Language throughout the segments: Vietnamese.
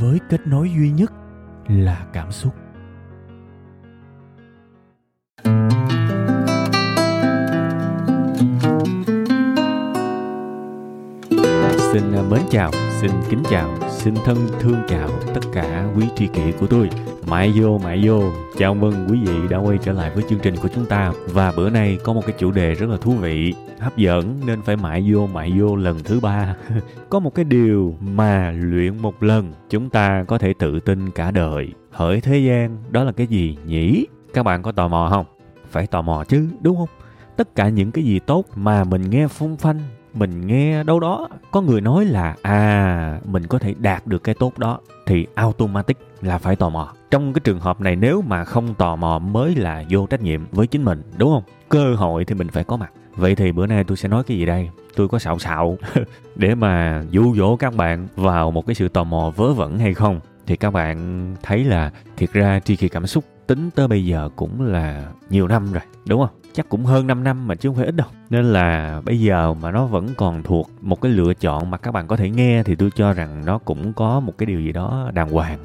với kết nối duy nhất là cảm xúc. Xin mến chào, xin kính chào, xin thân thương chào tất cả quý tri kỷ của tôi. Mãi vô. Chào mừng quý vị đã quay trở lại với chương trình của chúng ta. Và bữa nay có một cái chủ đề rất là thú vị, hấp dẫn nên phải mãi vô lần thứ 3. Có một cái điều mà luyện một lần chúng ta có thể tự tin cả đời. Hỡi thế gian, đó là cái gì nhỉ? Các bạn có tò mò không? Phải tò mò chứ, đúng không? Tất cả những cái gì tốt mà mình nghe phong phanh, mình nghe đâu đó có người nói là mình có thể đạt được cái tốt đó thì automatic là phải tò mò. Trong cái trường hợp này, nếu mà không tò mò mới là vô trách nhiệm với chính mình, đúng không? Cơ hội thì mình phải có mặt. Vậy thì bữa nay tôi sẽ nói cái gì đây? Tôi có xạo để mà dụ dỗ các bạn vào một cái sự tò mò vớ vẩn hay không? Thì các bạn thấy là thiệt ra tri kỷ cảm xúc tính tới bây giờ cũng là nhiều năm rồi, đúng không? Chắc cũng hơn 5 năm mà chứ không phải ít đâu. Nên là bây giờ mà nó vẫn còn thuộc một cái lựa chọn mà các bạn có thể nghe thì tôi cho rằng nó cũng có một cái điều gì đó đàng hoàng.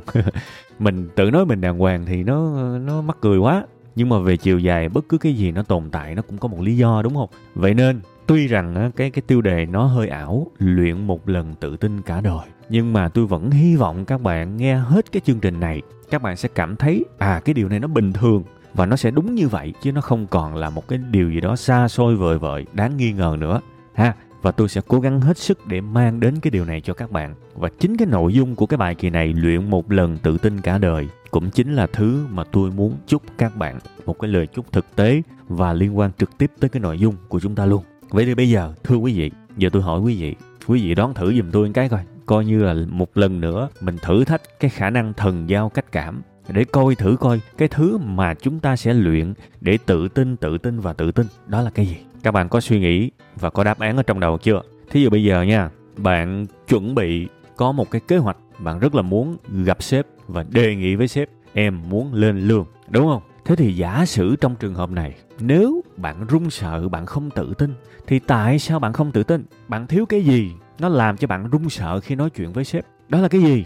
Mình tự nói mình đàng hoàng thì nó mắc cười quá. Nhưng mà về chiều dài, bất cứ cái gì nó tồn tại nó cũng có một lý do, đúng không? Vậy nên tuy rằng cái tiêu đề nó hơi ảo, luyện một lần tự tin cả đời, nhưng mà tôi vẫn hy vọng các bạn nghe hết cái chương trình này, các bạn sẽ cảm thấy cái điều này nó bình thường. Và nó sẽ đúng như vậy, chứ nó không còn là một cái điều gì đó xa xôi vời vợi, đáng nghi ngờ nữa ha. Và tôi sẽ cố gắng hết sức để mang đến cái điều này cho các bạn. Và chính cái nội dung của cái bài kỳ này, luyện một lần tự tin cả đời, cũng chính là thứ mà tôi muốn chúc các bạn một cái lời chúc thực tế và liên quan trực tiếp tới cái nội dung của chúng ta luôn. Vậy thì bây giờ, thưa quý vị, giờ tôi hỏi quý vị đoán thử giùm tôi một cái coi như là một lần nữa mình thử thách cái khả năng thần giao cách cảm để thử coi cái thứ mà chúng ta sẽ luyện để tự tin đó là cái gì. Các bạn có suy nghĩ và có đáp án ở trong đầu chưa? Thí dụ bây giờ nha, bạn chuẩn bị có một cái kế hoạch, bạn rất là muốn gặp sếp và đề nghị với sếp em muốn lên lương, đúng không? Thế thì giả sử trong trường hợp này, nếu bạn run sợ, bạn không tự tin, thì tại sao bạn không tự tin? Bạn thiếu cái gì nó làm cho bạn run sợ khi nói chuyện với sếp? Đó là cái gì?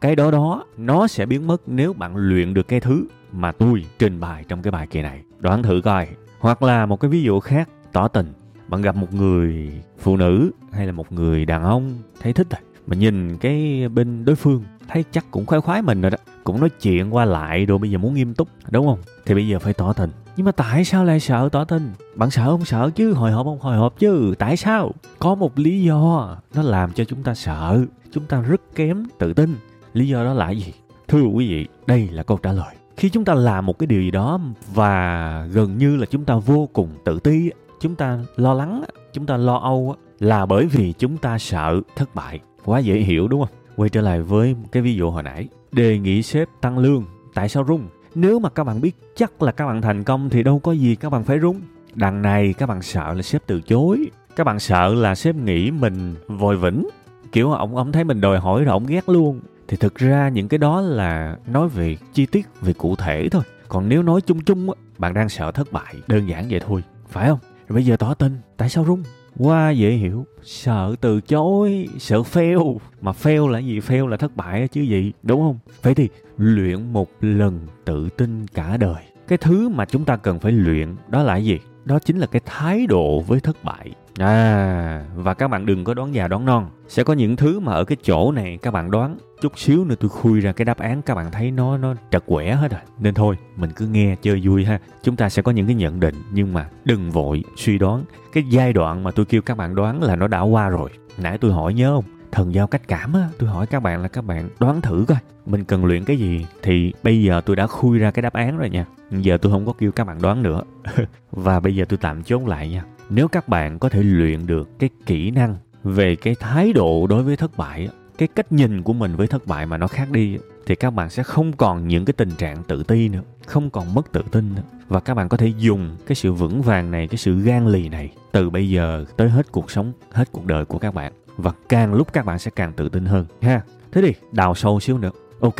Cái đó nó sẽ biến mất nếu bạn luyện được cái thứ mà tôi trình bày trong cái bài kỳ này. Đoán thử coi. Hoặc là một cái ví dụ khác tỏ tình. Bạn gặp một người phụ nữ hay là một người đàn ông, thấy thích rồi. Mà nhìn cái bên đối phương, thấy chắc cũng khoái mình rồi đó. Cũng nói chuyện qua lại rồi, bây giờ muốn nghiêm túc, đúng không? Thì bây giờ phải tỏ tình. Nhưng mà tại sao lại sợ tỏ tình? Bạn sợ không sợ chứ? Hồi hộp không hồi hộp chứ? Tại sao? Có một lý do nó làm cho chúng ta sợ. Chúng ta rất kém tự tin. Lý do đó là gì? Thưa quý vị, đây là câu trả lời. Khi chúng ta làm một cái điều gì đó và gần như là chúng ta vô cùng tự ti, chúng ta lo lắng, chúng ta lo âu là bởi vì chúng ta sợ thất bại. Quá dễ hiểu, đúng không? Quay trở lại với cái ví dụ hồi nãy. Đề nghị sếp tăng lương. Tại sao run? Nếu mà các bạn biết chắc là các bạn thành công thì đâu có gì các bạn phải run. Đằng này các bạn sợ là sếp từ chối. Các bạn sợ là sếp nghĩ mình vòi vĩnh. Kiểu ổng thấy mình đòi hỏi rồi ổng ghét luôn. Thì thực ra những cái đó là nói về chi tiết, về cụ thể thôi. Còn nếu nói chung, bạn đang sợ thất bại. Đơn giản vậy thôi, phải không? Rồi bây giờ tỏ tình, tại sao run? Quá dễ hiểu. Sợ từ chối, sợ fail. Mà fail là gì? Fail là thất bại chứ gì, đúng không? Vậy thì luyện một lần tự tin cả đời. Cái thứ mà chúng ta cần phải luyện đó là gì? Đó chính là cái thái độ với thất bại. Và các bạn đừng có đoán già đoán non. Sẽ có những thứ mà ở cái chỗ này các bạn đoán, chút xíu nữa tôi khui ra cái đáp án các bạn thấy nó trật quẻ hết rồi. Nên thôi, mình cứ nghe chơi vui ha. Chúng ta sẽ có những cái nhận định, nhưng mà đừng vội suy đoán. Cái giai đoạn mà tôi kêu các bạn đoán là nó đã qua rồi. Nãy tôi hỏi nhớ không? Thần giao cách cảm á, tôi hỏi các bạn là các bạn đoán thử coi mình cần luyện cái gì. Thì bây giờ tôi đã khui ra cái đáp án rồi nha. Giờ tôi không có kêu các bạn đoán nữa. Và bây giờ tôi tạm chốt lại nha. Nếu các bạn có thể luyện được cái kỹ năng về cái thái độ đối với thất bại cái cách nhìn của mình với thất bại mà nó khác đi, thì các bạn sẽ không còn những cái tình trạng tự ti nữa, không còn mất tự tin nữa. Và các bạn có thể dùng cái sự vững vàng này, cái sự gan lì này từ bây giờ tới hết cuộc sống, hết cuộc đời của các bạn. Và càng lúc các bạn sẽ càng tự tin hơn ha. Thế đi, đào sâu xíu nữa. Ok,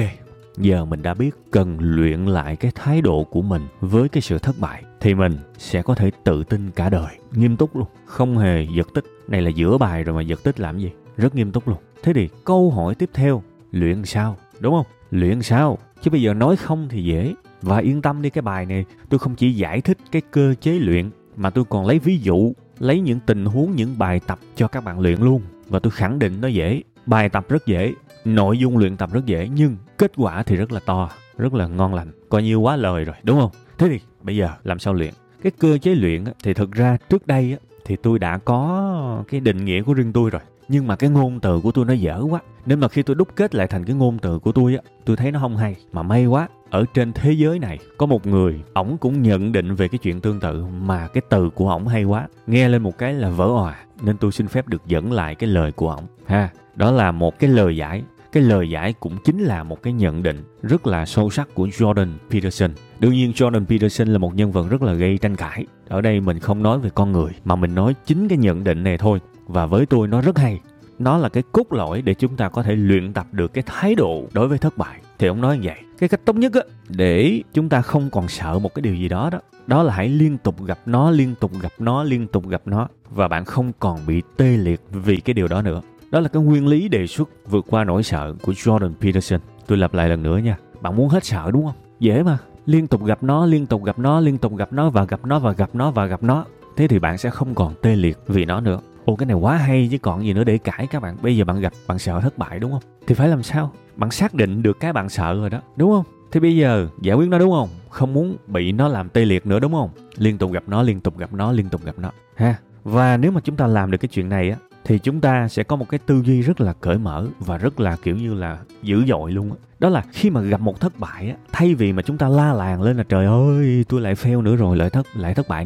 giờ mình đã biết cần luyện lại cái thái độ của mình với cái sự thất bại, thì mình sẽ có thể tự tin cả đời. Nghiêm túc luôn, không hề giật tích. Này là giữa bài rồi mà giật tích làm gì? Rất nghiêm túc luôn. Thế thì câu hỏi tiếp theo, luyện sao? Đúng không? Luyện sao? Chứ bây giờ nói không thì dễ. Và yên tâm đi, cái bài này tôi không chỉ giải thích cái cơ chế luyện, mà tôi còn lấy ví dụ, lấy những tình huống, những bài tập cho các bạn luyện luôn. Và tôi khẳng định nó dễ. Bài tập rất dễ, nội dung luyện tập rất dễ, nhưng kết quả thì rất là to, rất là ngon lành. Coi như quá lời rồi, đúng không? Thế thì bây giờ làm sao luyện? Cái cơ chế luyện thì thực ra trước đây thì tôi đã có cái định nghĩa của riêng tôi rồi. Nhưng mà cái ngôn từ của tôi nó dở quá, nên mà khi tôi đúc kết lại thành cái ngôn từ của tôi tôi thấy nó không hay. Mà may quá, ở trên thế giới này có một người, ổng cũng nhận định về cái chuyện tương tự, mà cái từ của ổng hay quá, nghe lên một cái là vỡ òa. Nên tôi xin phép được dẫn lại cái lời của ổng ha. Đó là một cái lời giải. Cái lời giải cũng chính là một cái nhận định rất là sâu sắc của Jordan Peterson. Đương nhiên Jordan Peterson là một nhân vật rất là gây tranh cãi. Ở đây mình không nói về con người, mà mình nói chính cái nhận định này thôi. Và với tôi nó rất hay. Nó là cái cốt lõi để chúng ta có thể luyện tập được cái thái độ đối với thất bại. Thì ông nói như vậy, cái cách tốt nhất để chúng ta không còn sợ một cái điều gì đó đó là hãy liên tục gặp nó, liên tục gặp nó, liên tục gặp nó. Và bạn không còn bị tê liệt vì cái điều đó nữa. Đó là cái nguyên lý đề xuất vượt qua nỗi sợ của Jordan Peterson. Tôi lặp lại lần nữa nha. Bạn muốn hết sợ đúng không? Dễ mà. Liên tục gặp nó, liên tục gặp nó, liên tục gặp nó và gặp nó và gặp nó và gặp nó. Thế thì bạn sẽ không còn tê liệt vì nó nữa. Ồ, cái này quá hay chứ còn gì nữa để cãi các bạn. Bây giờ bạn gặp, bạn sợ thất bại đúng không? Thì phải làm sao? Bạn xác định được cái bạn sợ rồi đó, đúng không? Thì bây giờ giải quyết nó đúng không? Không muốn bị nó làm tê liệt nữa đúng không? Liên tục gặp nó, liên tục gặp nó, liên tục gặp nó. Ha. Và nếu mà chúng ta làm được cái chuyện này thì chúng ta sẽ có một cái tư duy rất là cởi mở và rất là kiểu như là dữ dội luôn á. Đó là khi mà gặp một thất bại thay vì mà chúng ta la làng lên là trời ơi tôi lại fail nữa rồi, lại thất bại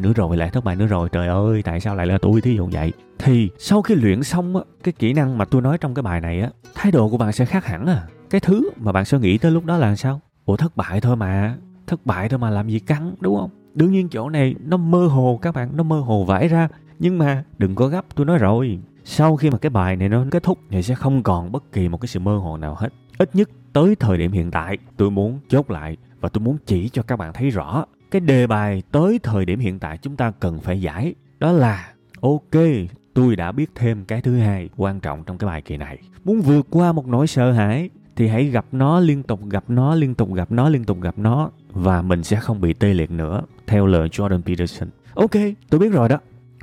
nữa rồi, trời ơi tại sao lại là tôi, thí dụ vậy. Thì sau khi luyện xong cái kỹ năng mà tôi nói trong cái bài này thái độ của bạn sẽ khác hẳn à. Cái thứ mà bạn sẽ nghĩ tới lúc đó là sao? Ủa thất bại thôi mà làm gì căng, đúng không? Đương nhiên chỗ này nó mơ hồ các bạn, nó mơ hồ vãi ra. Nhưng mà đừng có gấp, tôi nói rồi. Sau khi mà cái bài này nó kết thúc thì sẽ không còn bất kỳ một cái sự mơ hồ nào hết. Ít nhất tới thời điểm hiện tại, tôi muốn chốt lại và tôi muốn chỉ cho các bạn thấy rõ cái đề bài tới thời điểm hiện tại chúng ta cần phải giải. Đó là ok, tôi đã biết thêm cái thứ hai quan trọng trong cái bài kỳ này. Muốn vượt qua một nỗi sợ hãi thì hãy gặp nó, liên tục gặp nó, liên tục gặp nó, liên tục gặp nó. Và mình sẽ không bị tê liệt nữa, theo lời Jordan Peterson. Ok, tôi biết rồi đó.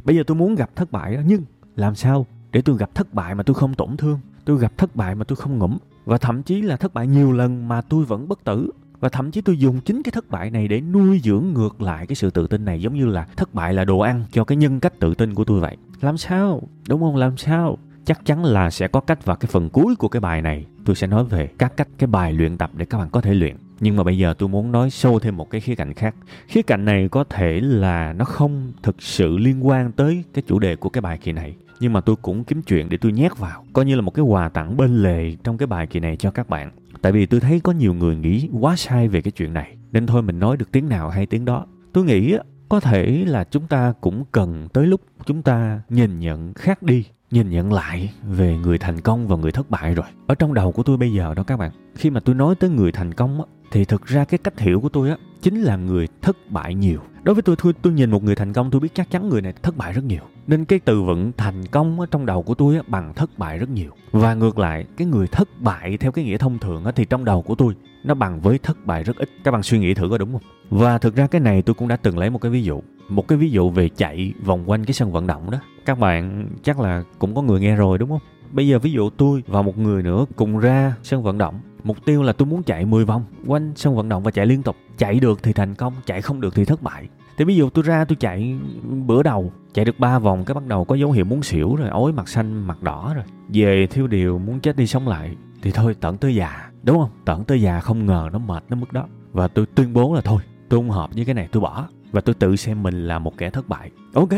Bây giờ tôi muốn gặp thất bại đó, nhưng làm sao để tôi gặp thất bại mà tôi không tổn thương, tôi gặp thất bại mà tôi không ngủm, và thậm chí là thất bại nhiều lần mà tôi vẫn bất tử. Và thậm chí tôi dùng chính cái thất bại này để nuôi dưỡng ngược lại cái sự tự tin này, giống như là thất bại là đồ ăn cho cái nhân cách tự tin của tôi vậy. Làm sao? Đúng không? Làm sao? Chắc chắn là sẽ có cách, và cái phần cuối của cái bài này tôi sẽ nói về các cách, cái bài luyện tập để các bạn có thể luyện. Nhưng mà bây giờ tôi muốn nói sâu thêm một cái khía cạnh khác. Khía cạnh này có thể là nó không thực sự liên quan tới cái chủ đề của cái bài kỳ này, nhưng mà tôi cũng kiếm chuyện để tôi nhét vào, coi như là một cái quà tặng bên lề trong cái bài kỳ này cho các bạn. Tại vì tôi thấy có nhiều người nghĩ quá sai về cái chuyện này, nên thôi mình nói được tiếng nào hay tiếng đó. Tôi nghĩ có thể là chúng ta cũng cần tới lúc chúng ta nhìn nhận khác đi, nhìn nhận lại về người thành công và người thất bại rồi. Ở trong đầu của tôi bây giờ đó các bạn, khi mà tôi nói tới người thành công thì thực ra cái cách hiểu của tôi chính là người thất bại nhiều. Đối với tôi nhìn một người thành công, tôi biết chắc chắn người này thất bại rất nhiều. Nên cái từ vựng thành công ở trong đầu của tôi bằng thất bại rất nhiều. Và ngược lại, cái người thất bại theo cái nghĩa thông thường thì trong đầu của tôi nó bằng với thất bại rất ít. Các bạn suy nghĩ thử có đúng không? Và thực ra cái này tôi cũng đã từng lấy một cái ví dụ về chạy vòng quanh cái sân vận động đó. Các bạn chắc là cũng có người nghe rồi đúng không? Bây giờ ví dụ tôi và một người nữa cùng ra sân vận động. Mục tiêu là tôi muốn chạy 10 vòng quanh sân vận động và chạy liên tục. Chạy được thì thành công, chạy không được thì thất bại. Thì ví dụ tôi ra tôi chạy bữa đầu, chạy được 3 vòng cái bắt đầu có dấu hiệu muốn xỉu rồi, ói mặt xanh, mặt đỏ rồi. Về thiêu điều muốn chết đi sống lại. Thì thôi tận tới già, đúng không? Tận tới già không ngờ nó mệt nó mức đó. Và tôi tuyên bố là thôi, tôi không hợp với cái này tôi bỏ. Và tôi tự xem mình là một kẻ thất bại. Ok,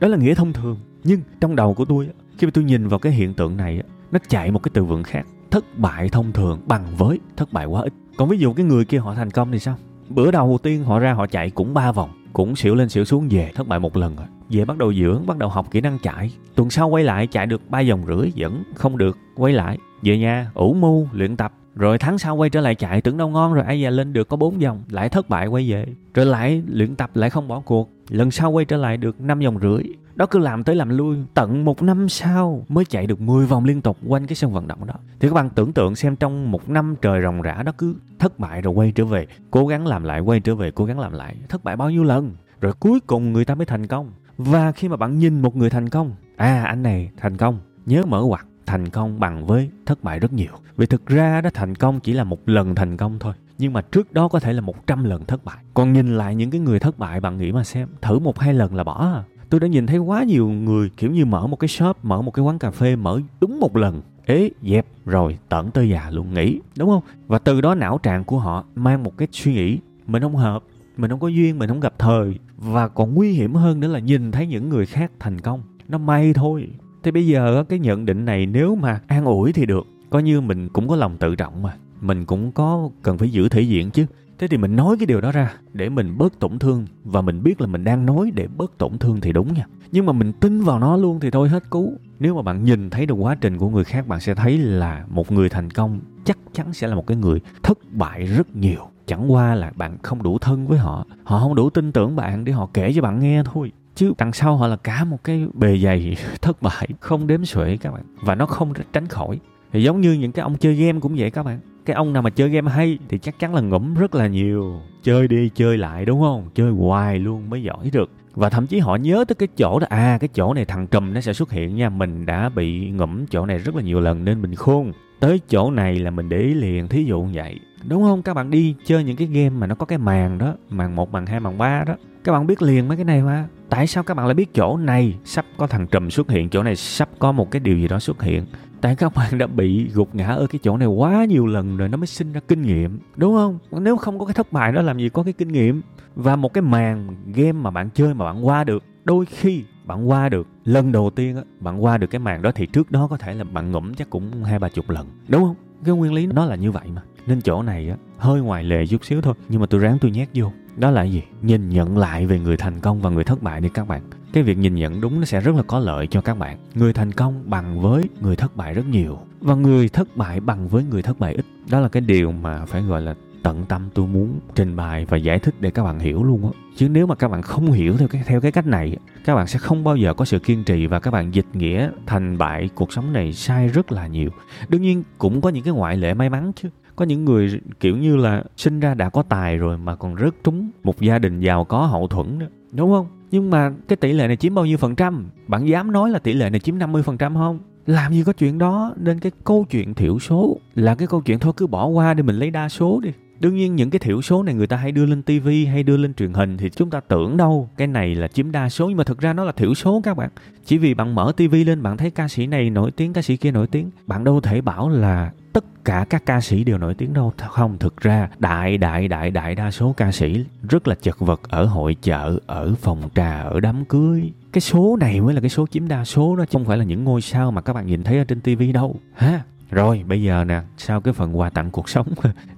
đó là nghĩa thông thường. Nhưng trong đầu của tôi, khi mà tôi nhìn vào cái hiện tượng này nó chạy một cái từ vựng khác. Thất bại thông thường bằng với thất bại quá ít. Còn ví dụ cái người kia họ thành công thì sao? Bữa đầu tiên họ ra họ chạy cũng 3 vòng, cũng xỉu lên xỉu xuống, về thất bại một lần rồi. Về bắt đầu dưỡng, bắt đầu học kỹ năng chạy. Tuần sau quay lại chạy được 3,5 vòng vẫn không được, quay lại. Về nhà ủ mưu luyện tập. Rồi tháng sau quay trở lại chạy, tưởng đâu ngon rồi, ai già lên được có 4 vòng, lại thất bại quay về. Rồi lại luyện tập, lại không bỏ cuộc. Lần sau quay trở lại được 5,5 vòng. Đó cứ làm tới làm lui, tận 1 năm sau mới chạy được 10 vòng liên tục quanh cái sân vận động đó. Thì các bạn tưởng tượng xem, trong 1 năm trời ròng rã đó, cứ thất bại rồi quay trở về, cố gắng làm lại, quay trở về, cố gắng làm lại, thất bại bao nhiêu lần, rồi cuối cùng người ta mới thành công. Và khi mà bạn nhìn một người thành công, à anh này thành công, nhớ mở ngoặc, thành công bằng với thất bại rất nhiều. Vì thực ra đó, thành công chỉ là 1 lần thành công thôi, nhưng mà trước đó có thể là 100 lần thất bại. Còn nhìn lại những cái người thất bại, bạn nghĩ mà xem, thử 1-2 lần là bỏ à. Tôi đã nhìn thấy quá nhiều người kiểu như mở một cái shop, mở một cái quán cà phê, mở đúng 1 lần, ế dẹp rồi tởn tới già luôn, nghỉ, đúng không? Và từ đó não trạng của họ mang một cái suy nghĩ mình không hợp, mình không có duyên, mình không gặp thời. Và còn nguy hiểm hơn nữa là nhìn thấy những người khác thành công, nó may thôi. Thì bây giờ cái nhận định này nếu mà an ủi thì được, coi như mình cũng có lòng tự trọng mà, mình cũng có cần phải giữ thể diện chứ. Thế thì mình nói cái điều đó ra để mình bớt tổn thương, và mình biết là mình đang nói để bớt tổn thương thì đúng nha. Nhưng mà mình tin vào nó luôn thì thôi hết cứu. Nếu mà bạn nhìn thấy được quá trình của người khác, bạn sẽ thấy là một người thành công chắc chắn sẽ là một cái người thất bại rất nhiều. Chẳng qua là bạn không đủ thân với họ, họ không đủ tin tưởng bạn để họ kể cho bạn nghe thôi. Chứ đằng sau họ là cả một cái bề dày thất bại không đếm xuể các bạn. Và nó không tránh khỏi. Thì giống như những cái ông chơi game cũng vậy các bạn. Cái ông nào mà chơi game hay thì chắc chắn là ngủm rất là nhiều. Chơi đi chơi lại đúng không? Chơi hoài luôn mới giỏi được. Và thậm chí họ nhớ tới cái chỗ đó. À cái chỗ này thằng trùm nó sẽ xuất hiện nha. Mình đã bị ngủm chỗ này rất là nhiều lần nên mình khôn. Tới chỗ này là mình để ý liền. Thí dụ như vậy. Đúng không? Các bạn đi chơi những cái game mà nó có cái màn đó. Màn 1, màn 2, màn 3 đó. Các bạn biết liền mấy cái này mà. Tại sao các bạn lại biết chỗ này sắp có thằng trùm xuất hiện, chỗ này sắp có một cái điều gì đó xuất hiện? Tại các bạn đã bị gục ngã ở cái chỗ này quá nhiều lần rồi, nó mới sinh ra kinh nghiệm, đúng không? Nếu không có cái thất bại đó làm gì có cái kinh nghiệm. Và một cái màn game mà bạn chơi mà bạn qua được, đôi khi bạn qua được lần đầu tiên á, bạn qua được cái màn đó thì trước đó có thể là bạn ngủm chắc cũng 20-30 lần, đúng không? Cái nguyên lý nó là như vậy mà. Nên chỗ này á hơi ngoại lệ chút xíu thôi, nhưng mà tôi ráng tôi nhét vô. Đó là gì? Nhìn nhận lại về người thành công và người thất bại đi các bạn. Cái việc nhìn nhận đúng nó sẽ rất là có lợi cho các bạn. Người thành công bằng với người thất bại rất nhiều, và người thất bại bằng với người thất bại ít. Đó là cái điều mà phải gọi là tận tâm tôi muốn trình bày và giải thích để các bạn hiểu luôn á. Chứ nếu mà các bạn không hiểu theo cái cách này, các bạn sẽ không bao giờ có sự kiên trì, và các bạn dịch nghĩa thành bại cuộc sống này sai rất là nhiều. Đương nhiên cũng có những cái ngoại lệ may mắn chứ. Có những người kiểu như là sinh ra đã có tài rồi mà còn rớt trúng một gia đình giàu có hậu thuẫn nữa, đúng không? Nhưng mà cái tỷ lệ này chiếm bao nhiêu phần trăm? Bạn dám nói là tỷ lệ này chiếm 50% không? Làm gì có chuyện đó. Nên cái câu chuyện thiểu số là cái câu chuyện thôi cứ bỏ qua để mình lấy đa số đi. Đương nhiên những cái thiểu số này người ta hay đưa lên TV, hay đưa lên truyền hình, thì chúng ta tưởng đâu cái này là chiếm đa số, nhưng mà thực ra nó là thiểu số các bạn. Chỉ vì bạn mở TV lên bạn thấy ca sĩ này nổi tiếng, ca sĩ kia nổi tiếng, bạn đâu thể bảo là tất cả các ca sĩ đều nổi tiếng đâu. Không, thực ra đại đa số ca sĩ rất là chật vật ở hội chợ, ở phòng trà, ở đám cưới. Cái số này mới là cái số chiếm đa số đó, chứ không phải là những ngôi sao mà các bạn nhìn thấy ở trên TV đâu ha. Rồi bây giờ nè, sau cái phần quà tặng cuộc sống,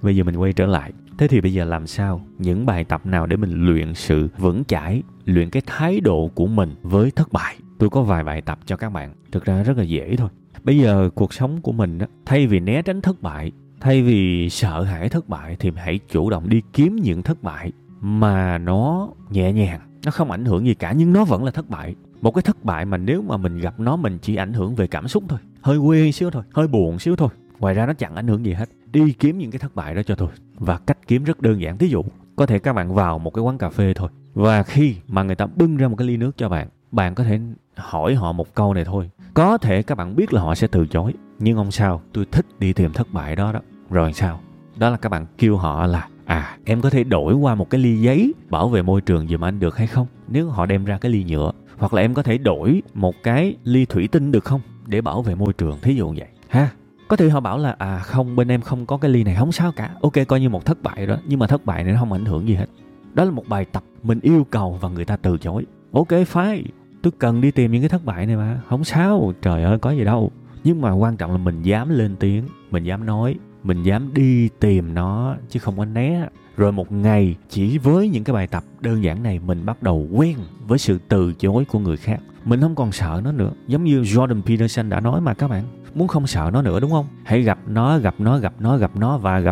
bây giờ mình quay trở lại. Thế thì bây giờ làm sao, những bài tập nào để mình luyện sự vững chãi, luyện cái thái độ của mình với thất bại? Tôi có vài bài tập cho các bạn, thực ra rất là dễ thôi. Bây giờ cuộc sống của mình đó, thay vì né tránh thất bại, thay vì sợ hãi thất bại, thì hãy chủ động đi kiếm những thất bại mà nó nhẹ nhàng, nó không ảnh hưởng gì cả nhưng nó vẫn là thất bại. Một cái thất bại mà nếu mà mình gặp nó, mình chỉ ảnh hưởng về cảm xúc thôi, hơi quê xíu thôi, hơi buồn xíu thôi. Ngoài ra nó chẳng ảnh hưởng gì hết. Đi kiếm những cái thất bại đó cho tôi. Và cách kiếm rất đơn giản. Thí dụ, có thể các bạn vào một cái quán cà phê thôi, và khi mà người ta bưng ra một cái ly nước cho bạn, bạn có thể hỏi họ một câu này thôi. Có thể các bạn biết là họ sẽ từ chối, nhưng không sao, tôi thích đi tìm thất bại đó. Rồi sao? Đó là các bạn kêu họ là à, em có thể đổi qua một cái ly giấy bảo vệ môi trường giùm anh được hay không? Nếu họ đem ra cái ly nhựa. Hoặc là em có thể đổi một cái ly thủy tinh được không? Để bảo vệ môi trường, thí dụ vậy ha. Có thể họ bảo là à không, bên em không có cái ly này, không sao cả. Ok, coi như một thất bại đó, nhưng mà thất bại này nó không ảnh hưởng gì hết. Đó là một bài tập mình yêu cầu và người ta từ chối. Ok, fine, tôi cần đi tìm những cái thất bại này mà, không sao, trời ơi có gì đâu. Nhưng mà quan trọng là mình dám lên tiếng, mình dám nói, mình dám đi tìm nó chứ không có né. Rồi một ngày chỉ với những cái bài tập đơn giản này, mình bắt đầu quen với sự từ chối của người khác. Mình không còn sợ nó nữa. Giống như Jordan Peterson đã nói mà các bạn, muốn không sợ nó nữa đúng không? Hãy gặp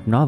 nó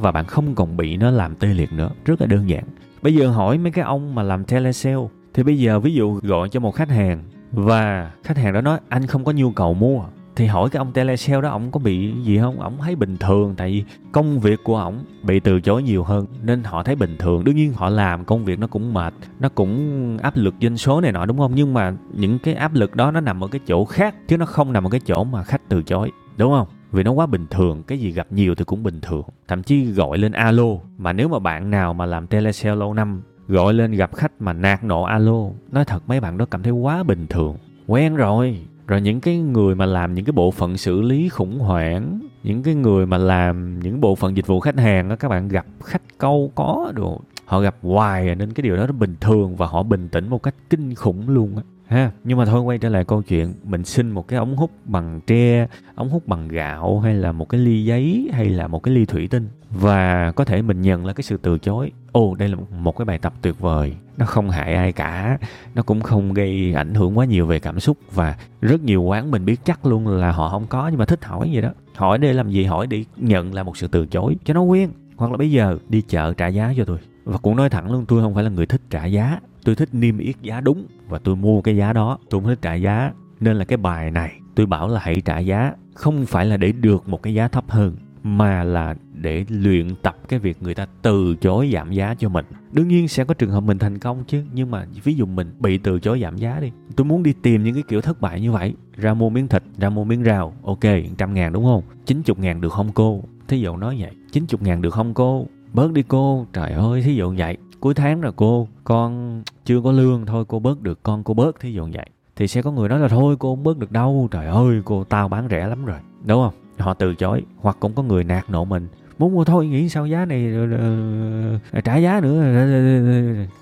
và bạn không còn bị nó làm tê liệt nữa. Rất là đơn giản. Bây giờ hỏi mấy cái ông mà làm telesale, thì bây giờ ví dụ gọi cho một khách hàng và khách hàng đó nói anh không có nhu cầu mua, thì hỏi cái ông telesale đó ổng có bị gì không? Ổng thấy bình thường, tại vì công việc của ổng bị từ chối nhiều hơn nên họ thấy bình thường. Đương nhiên họ làm công việc nó cũng mệt, nó cũng áp lực doanh số này nọ đúng không? Nhưng mà những cái áp lực đó nó nằm ở cái chỗ khác chứ nó không nằm ở cái chỗ mà khách từ chối, đúng không? Vì nó quá bình thường, cái gì gặp nhiều thì cũng bình thường. Thậm chí gọi lên alo, mà nếu mà bạn nào mà làm telesale lâu năm gọi lên gặp khách mà nạt nộ alo, nói thật mấy bạn đó cảm thấy quá bình thường, quen rồi. Rồi những cái người mà làm những cái bộ phận xử lý khủng hoảng, những cái người mà làm những bộ phận dịch vụ khách hàng đó, các bạn gặp khách câu có đồ, họ gặp hoài nên cái điều đó nó bình thường và họ bình tĩnh một cách kinh khủng luôn á. Ha, nhưng mà thôi quay trở lại câu chuyện, mình xin một cái ống hút bằng tre, ống hút bằng gạo hay là một cái ly giấy hay là một cái ly thủy tinh, và có thể mình nhận là cái sự từ chối. Ồ, đây là một cái bài tập tuyệt vời, nó không hại ai cả, nó cũng không gây ảnh hưởng quá nhiều về cảm xúc, và rất nhiều quán mình biết chắc luôn là họ không có nhưng mà thích hỏi vậy đó. Hỏi để làm gì? Hỏi để nhận là một sự từ chối cho nó quen. Hoặc là bây giờ đi chợ trả giá cho tôi. Và cũng nói thẳng luôn, tôi không phải là người thích trả giá. Tôi thích niêm yết giá đúng và tôi mua cái giá đó. Tôi không thích trả giá. Nên là cái bài này tôi bảo là hãy trả giá. Không phải là để được một cái giá thấp hơn, mà là để luyện tập cái việc người ta từ chối giảm giá cho mình. Đương nhiên sẽ có trường hợp mình thành công chứ. Nhưng mà ví dụ mình bị từ chối giảm giá đi, tôi muốn đi tìm những cái kiểu thất bại như vậy. Ra mua miếng thịt, ra mua miếng rau. Ok, 100.000 đúng không? 90.000 được không cô? Thí dụ nói vậy, 90.000 được không cô? Bớt đi cô, trời ơi, thí dụ vậy. Cuối tháng rồi cô, con chưa có lương, thôi cô bớt được con, cô bớt, thí dụ vậy. Thì sẽ có người nói là thôi cô không bớt được đâu, trời ơi cô, tao bán rẻ lắm rồi, đúng không? Họ từ chối. Hoặc cũng có người nạt nộ mình, muốn mua thôi nghĩ sao giá này, trả giá nữa,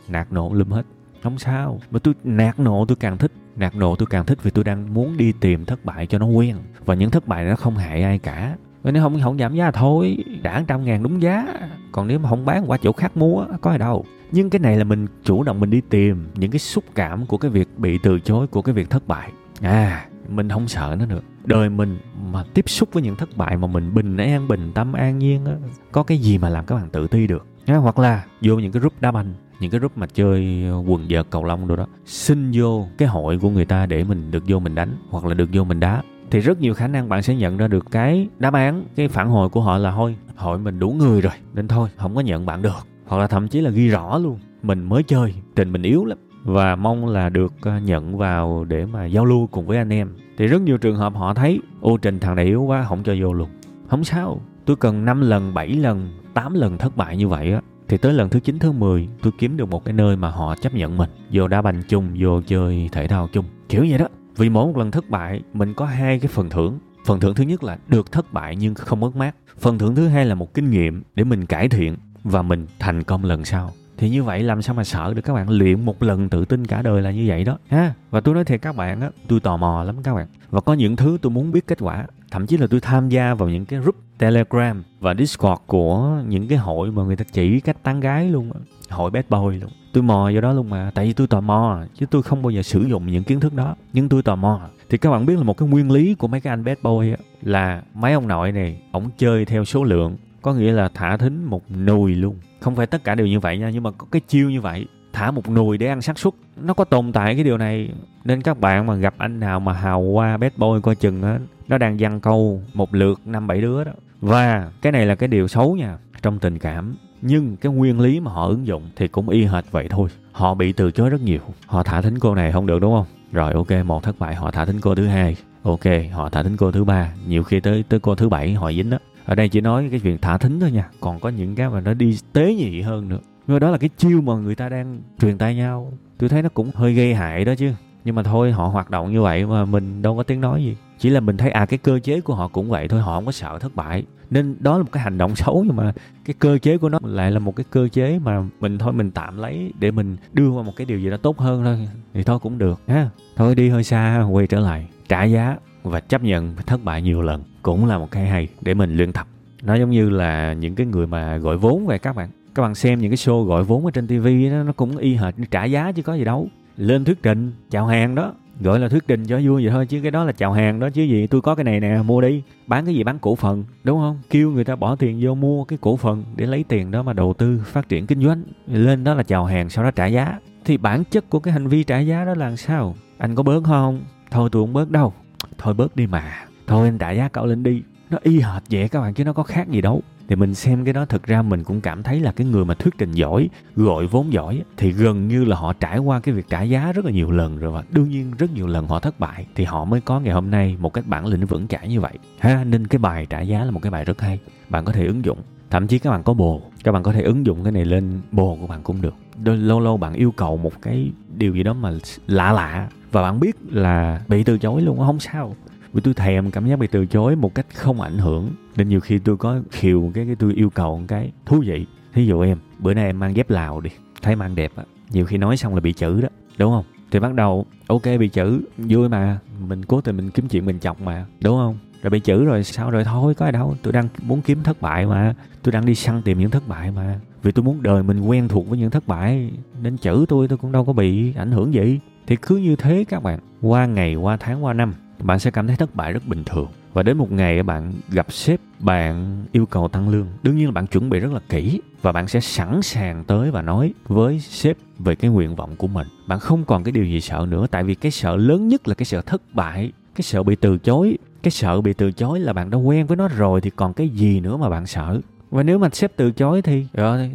nạt nộ lùm hết. Không sao, mà tôi nạt nộ tôi càng thích. Nạt nộ tôi càng thích vì tôi đang muốn đi tìm thất bại cho nó quen. Và những thất bại nó không hại ai cả. Nếu không giảm giá thôi, đã 100.000 đúng giá. Còn nếu mà không bán, qua chỗ khác mua, có ai đâu. Nhưng cái này là mình chủ động mình đi tìm những cái xúc cảm của cái việc bị từ chối, của cái việc thất bại. À, mình không sợ nó nữa. Đời mình mà tiếp xúc với những thất bại mà mình bình an, bình tâm, an nhiên á, có cái gì mà làm các bạn tự ti được. Hoặc là vô những cái group đá banh, những cái group mà chơi quần vợt, cầu lông đồ đó, xin vô cái hội của người ta để mình được vô mình đánh, hoặc là được vô mình đá. Thì rất nhiều khả năng bạn sẽ nhận ra được cái đáp án, cái phản hồi của họ là thôi, hội mình đủ người rồi, nên thôi, không có nhận bạn được. Hoặc là thậm chí là ghi rõ luôn, mình mới chơi, trình mình yếu lắm, và mong là được nhận vào để mà giao lưu cùng với anh em. Thì rất nhiều trường hợp họ thấy, ô trình thằng này yếu quá, không cho vô luôn. Không sao, tôi cần 5 lần, 7 lần, 8 lần thất bại như vậy á. Thì tới lần thứ 9, thứ 10, tôi kiếm được một cái nơi mà họ chấp nhận mình, vô đá banh chung, vô chơi thể thao chung, kiểu vậy đó. Vì mỗi một lần thất bại, mình có hai cái phần thưởng. Phần thưởng thứ nhất là được thất bại nhưng không mất mát. Phần thưởng thứ hai là một kinh nghiệm để mình cải thiện và mình thành công lần sau. Thì như vậy làm sao mà sợ được các bạn, luyện một lần tự tin cả đời là như vậy đó ha. Và tôi nói thiệt các bạn á, tôi tò mò lắm các bạn. Và có những thứ tôi muốn biết kết quả. Thậm chí là tôi tham gia vào những cái group Telegram và Discord của những cái hội mà người ta chỉ cách tán gái luôn á. Hội bad boy luôn. Tôi mò vô đó luôn mà. Tại vì tôi tò mò, chứ tôi không bao giờ sử dụng những kiến thức đó. Nhưng tôi tò mò. Thì các bạn biết là một cái nguyên lý của mấy cái anh bad boy á, là mấy ông nội này, ổng chơi theo số lượng. Có nghĩa là thả thính một nồi luôn. Không phải tất cả đều như vậy nha, nhưng mà có cái chiêu như vậy. Thả một nồi để ăn xác suất. Nó có tồn tại cái điều này. Nên các bạn mà gặp anh nào mà hào qua bad boy coi chừng á, nó đang giăng câu một lượt 5-7 đứa đó. Và cái này là cái điều xấu nha trong tình cảm. Nhưng cái nguyên lý mà họ ứng dụng thì cũng y hệt vậy thôi. Họ bị từ chối rất nhiều. Họ thả thính cô này không được đúng không? Rồi ok, một thất bại họ thả thính cô thứ hai. Ok, họ thả thính cô thứ ba. Nhiều khi tới cô thứ bảy họ dính á. Ở đây chỉ nói cái chuyện thả thính thôi nha. Còn có những cái mà nó đi tế nhị hơn nữa. Nhưng đó là cái chiêu mà người ta đang truyền tai nhau. Tôi thấy nó cũng hơi gây hại đó chứ. Nhưng mà thôi, họ hoạt động như vậy mà mình đâu có tiếng nói gì. Chỉ là mình thấy cái cơ chế của họ cũng vậy thôi. Họ không có sợ thất bại. Nên đó là một cái hành động xấu, nhưng mà cái cơ chế của nó lại là một cái cơ chế mà mình tạm lấy để mình đưa qua một cái điều gì đó tốt hơn thôi. Thì thôi cũng được ha. Thôi đi hơi xa, quay trở lại. Trả giá. và chấp nhận thất bại nhiều lần cũng là một cái hay để mình luyện tập. Nó giống như là những cái người mà gọi vốn về các bạn. Các bạn xem những cái show gọi vốn ở trên TV nó cũng y hệt, trả giá chứ có gì đâu. Lên thuyết trình, chào hàng đó. Gọi là thuyết trình cho vui vậy thôi chứ cái đó là chào hàng đó chứ gì. Tôi có cái này nè, mua đi. Bán cái gì? Bán cổ phần, đúng không? Kêu người ta bỏ tiền vô mua cái cổ phần để lấy tiền đó mà đầu tư phát triển kinh doanh. Lên đó là chào hàng, sau đó trả giá. Thì bản chất của cái hành vi trả giá đó là sao? Anh có bớt không? Thôi tôi không bớt đâu. Thôi bớt đi mà. Thôi anh trả giá cậu lên đi. Nó y hệt vậy các bạn chứ nó có khác gì đâu. Thì mình xem cái đó, thực ra mình cũng cảm thấy là cái người mà thuyết trình giỏi, gọi vốn giỏi thì gần như là họ trải qua cái việc trả giá rất là nhiều lần rồi, và đương nhiên rất nhiều lần họ thất bại thì họ mới có ngày hôm nay một cái bản lĩnh vững chãi như vậy ha. Nên cái bài trả giá là một cái bài rất hay, bạn có thể ứng dụng. Thậm chí các bạn có bồ, các bạn có thể ứng dụng cái này lên bồ của bạn cũng được. Lâu lâu bạn yêu cầu một cái điều gì đó mà lạ lạ và bạn biết là bị từ chối luôn, không sao. Vì tôi thèm cảm giác bị từ chối một cách không ảnh hưởng. Nên nhiều khi tôi có khiều cái tôi yêu cầu một cái thú vị. Thí dụ em, bữa nay em mang dép Lào đi, thấy mang đẹp á. Nhiều khi nói xong là bị chữ đó, đúng không? Thì bắt đầu, ok bị chữ, vui mà. Mình cố tình mình kiếm chuyện mình chọc mà, đúng không? Rồi bị chữ rồi sao rồi thôi, có gì đâu. Tôi đang muốn kiếm thất bại mà. Tôi đang đi săn tìm những thất bại mà. Vì tôi muốn đời mình quen thuộc với những thất bại. Nên chữ tôi cũng đâu có bị ảnh hưởng gì. Thì cứ như thế các bạn, qua ngày, qua tháng, qua năm, bạn sẽ cảm thấy thất bại rất bình thường. Và đến một ngày bạn gặp sếp, bạn yêu cầu tăng lương, đương nhiên là bạn chuẩn bị rất là kỹ và bạn sẽ sẵn sàng tới và nói với sếp về cái nguyện vọng của mình. Bạn không còn cái điều gì sợ nữa, tại vì cái sợ lớn nhất là cái sợ thất bại, cái sợ bị từ chối. Cái sợ bị từ chối là bạn đã quen với nó rồi thì còn cái gì nữa mà bạn sợ. Và nếu mà sếp từ chối thì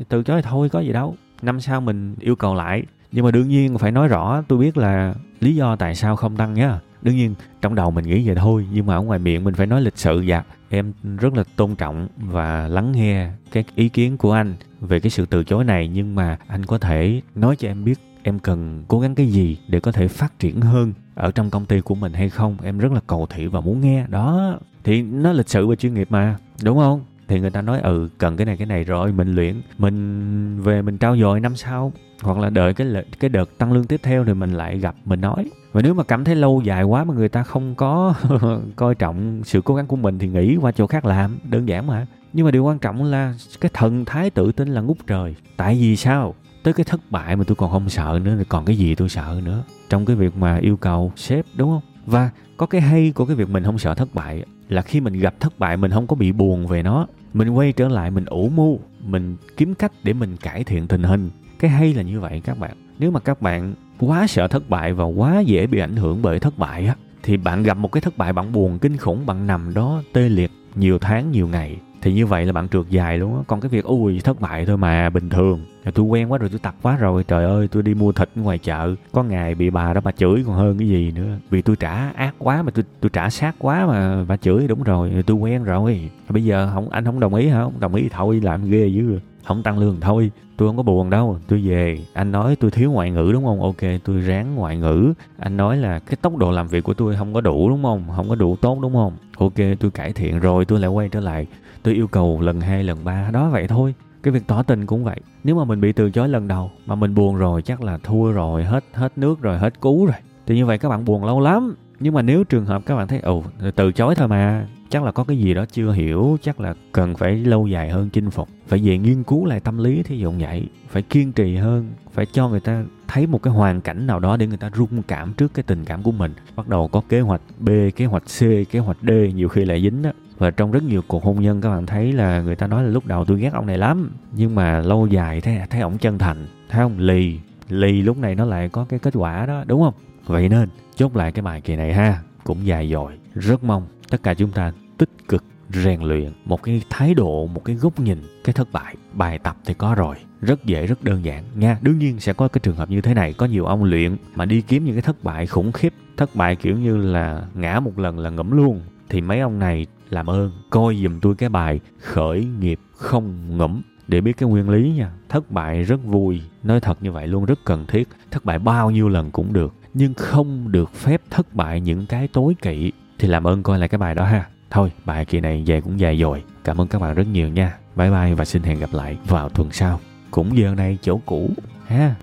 từ chối thôi, có gì đâu. Năm sau mình yêu cầu lại, nhưng mà đương nhiên phải nói rõ, tôi biết là lý do tại sao không tăng nhá. Đương nhiên trong đầu mình nghĩ vậy thôi, nhưng mà ở ngoài miệng mình phải nói lịch sự. Dạ em rất là tôn trọng và lắng nghe cái ý kiến của anh về cái sự từ chối này, nhưng mà anh có thể nói cho em biết em cần cố gắng cái gì để có thể phát triển hơn ở trong công ty của mình hay không. Em rất là cầu thị và muốn nghe đó. Thì nó lịch sự và chuyên nghiệp mà, đúng không? Thì người ta nói cần cái này rồi mình luyện, mình về mình trau dồi năm sau, hoặc là đợi cái đợt tăng lương tiếp theo thì mình lại gặp mình nói. Và nếu mà cảm thấy lâu dài quá mà người ta không có coi trọng sự cố gắng của mình thì nghỉ qua chỗ khác làm, đơn giản mà. Nhưng mà điều quan trọng là cái thần thái tự tin là ngút trời. Tại vì sao? Tới cái thất bại mà tôi còn không sợ nữa thì còn cái gì tôi sợ nữa trong cái việc mà yêu cầu sếp, đúng không? Và có cái hay của cái việc mình không sợ thất bại là khi mình gặp thất bại mình không có bị buồn về nó. Mình quay trở lại, mình ủ mưu, mình kiếm cách để mình cải thiện tình hình. Cái hay là như vậy các bạn. Nếu mà các bạn quá sợ thất bại và quá dễ bị ảnh hưởng bởi thất bại á, thì bạn gặp một cái thất bại bạn buồn kinh khủng, bạn nằm đó tê liệt nhiều tháng nhiều ngày, thì như vậy là bạn trượt dài luôn á. Còn cái việc thất bại thôi mà, bình thường, tôi quen quá rồi, tôi tập quá rồi, trời ơi tôi đi mua thịt ngoài chợ, có ngày bị bà đó bà chửi còn hơn cái gì nữa, vì tôi trả ác quá mà, tôi trả sát quá mà bà chửi, đúng rồi tôi quen rồi, bây giờ anh không đồng ý hả? Không đồng ý thôi, làm ghê dữ rồi, không tăng lương thôi, tôi không có buồn đâu, tôi về. Anh nói tôi thiếu ngoại ngữ đúng không? Ok, tôi ráng ngoại ngữ. Anh nói là cái tốc độ làm việc của tôi không có đủ đúng không? Không có đủ tốt đúng không? Ok, tôi cải thiện rồi, tôi lại quay trở lại, tôi yêu cầu lần 2, lần 3, đó vậy thôi. Cái việc tỏ tình cũng vậy. Nếu mà mình bị từ chối lần đầu mà mình buồn rồi, chắc là thua rồi, hết nước rồi, hết cứu rồi. Thì như vậy các bạn buồn lâu lắm. Nhưng mà nếu trường hợp các bạn thấy từ chối thôi mà, chắc là có cái gì đó chưa hiểu, chắc là cần phải lâu dài hơn chinh phục, phải về nghiên cứu lại tâm lý thí dụ vậy, phải kiên trì hơn, phải cho người ta thấy một cái hoàn cảnh nào đó để người ta rung cảm trước cái tình cảm của mình, bắt đầu có kế hoạch B, kế hoạch C, kế hoạch D, nhiều khi lại dính đó. Và trong rất nhiều cuộc hôn nhân các bạn thấy là người ta nói là lúc đầu tôi ghét ông này lắm, nhưng mà lâu dài thấy ổng chân thành, thấy ổng lì lúc này nó lại có cái kết quả đó, đúng không? Vậy nên chốt lại cái bài kỳ này ha, cũng dài dòi, rất mong tất cả chúng ta tích cực rèn luyện một cái thái độ, một cái góc nhìn cái thất bại. Bài tập thì có rồi, rất dễ, rất đơn giản nha. Đương nhiên sẽ có cái trường hợp như thế này, có nhiều ông luyện mà đi kiếm những cái thất bại khủng khiếp, thất bại kiểu như là ngã một lần là ngẫm luôn, thì mấy ông này làm ơn coi giùm tôi cái bài khởi nghiệp không ngẫm để biết cái nguyên lý nha. Thất bại rất vui, nói thật như vậy luôn, rất cần thiết. Thất bại bao nhiêu lần cũng được, nhưng không được phép thất bại những cái tối kỵ. Thì làm ơn coi lại cái bài đó ha. Thôi, bài kỳ này về cũng dài rồi. Cảm ơn các bạn rất nhiều nha. Bye bye và xin hẹn gặp lại vào tuần sau. Cũng giờ này chỗ cũ ha.